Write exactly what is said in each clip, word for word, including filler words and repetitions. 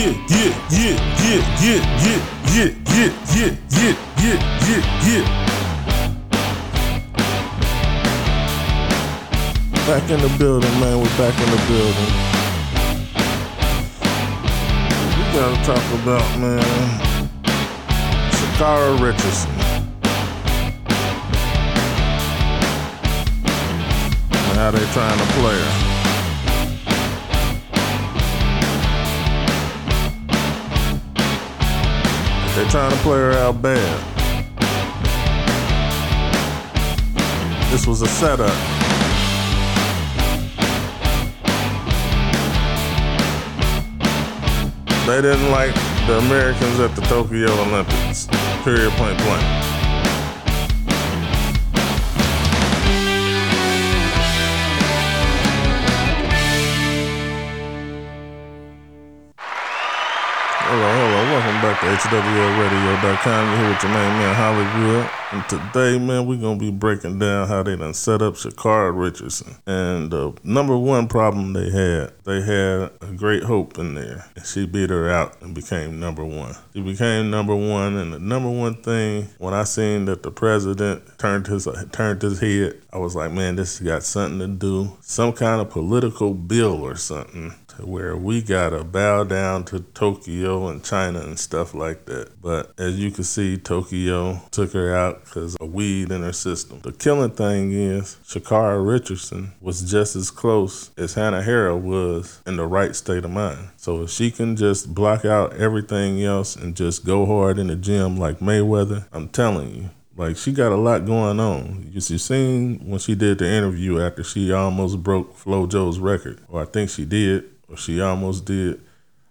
yeah, yeah, yeah, yeah, yeah, yeah, yeah, yeah, yeah, yeah, yeah, yeah, yeah. Back in the building, man. We're back in the building. We gotta talk about, man, Sha'Carri Richardson. And how they trying to play her. They trying to play her out bad. This was a setup. They didn't like the Americans at the Tokyo Olympics. Period, point blank. Hello, hello. Welcome back to H W L radio dot com. You're here with your main man, Hollywood. And today, man, we're going to be breaking down how they done set up Sha'Carri Richardson. And the number one problem they had, they had a great hope in there. And she beat her out and became number one. She became number one. And the number one thing, when I seen that the president turned his turned his head, I was like, man, this has got something to do. Some kind of political bill or something to where we got to bow down to Tokyo and China and stuff like that. But as you can see, Tokyo took her out because of weed in her system. The killing thing is, Sha'Carri Richardson was just as close as Hannah Harrell was in the right state of mind. So if she can just block out everything else and just go hard in the gym like Mayweather, I'm telling you, like, she got a lot going on. You see, seen when she did the interview after she almost broke Flo Jo's record, or I think she did, or she almost did.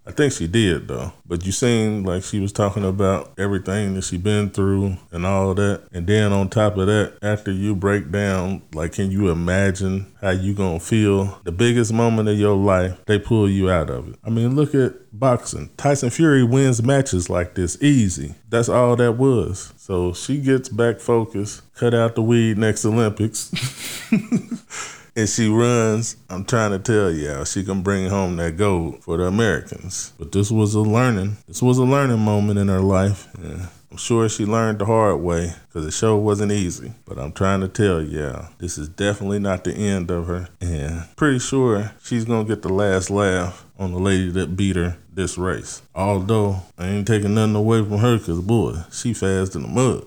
I think she did, though. But you seen, like, she was talking about everything that she been through and all that. And then on top of that, after you break down, like, can you imagine how you gonna feel? The biggest moment of your life, they pull you out of it. I mean, look at boxing. Tyson Fury wins matches like this easy. That's all that was. So she gets back focused, cut out the weed next Olympics. And she runs, I'm trying to tell y'all, she can bring home that gold for the Americans. But this was a learning. This was a learning moment in her life. Yeah. I'm sure she learned the hard way because the show wasn't easy. But I'm trying to tell y'all, this is definitely not the end of her. And pretty sure she's going to get the last laugh on the lady that beat her this race. Although, I ain't taking nothing away from her because, boy, she fast in the mud.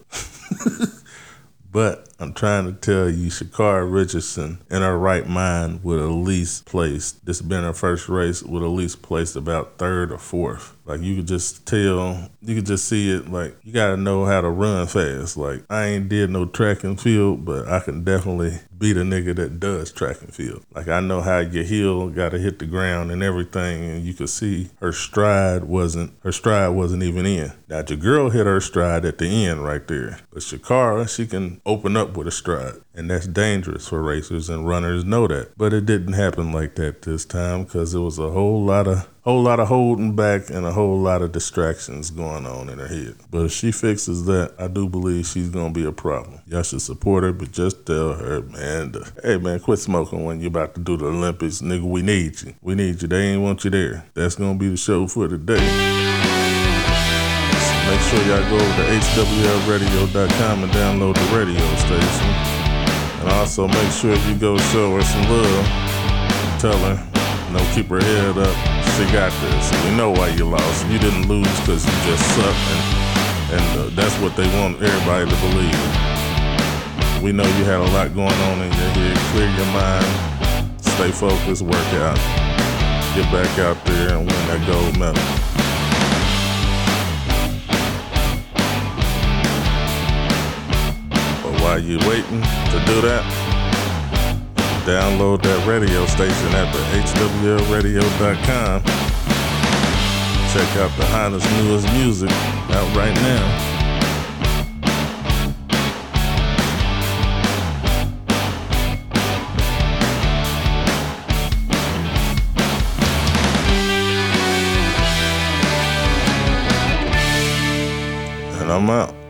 But I'm trying to tell you, Sha'Carri Richardson, in her right mind, would at least place, this been her first race, would at least place about third or fourth. Like, you could just tell, you could just see it, like, you got to know how to run fast. Like, I ain't did no track and field, but I can definitely beat a nigga that does track and field. Like, I know how your heel got to hit the ground and everything, and you could see her stride wasn't, her stride wasn't even in. Now, your girl hit her stride at the end right there. But Sha'Carri, she can open up with a stride. And that's dangerous for racers, and runners know that. But it didn't happen like that this time because it was a whole lot of whole lot of holding back and a whole lot of distractions going on in her head. But if she fixes that, I do believe she's going to be a problem. Y'all should support her, but just tell her, man, to, hey, man, quit smoking when you're about to do the Olympics. Nigga, we need you. We need you. They ain't want you there. That's going to be the show for today. Make sure y'all go over to H W L radio dot com and download the radio station. And also make sure you go show her some love. Tell her, you know, keep her head up. She got this. We know why you lost. You didn't lose because you just suck. And, and uh, that's what they want everybody to believe. We know you had a lot going on in your head. Clear your mind. Stay focused. Work out. Get back out there and win that gold medal. While you waiting to do that, download that radio station at the H W L radio dot com. Check out the hottest, newest music out right now. And I'm out.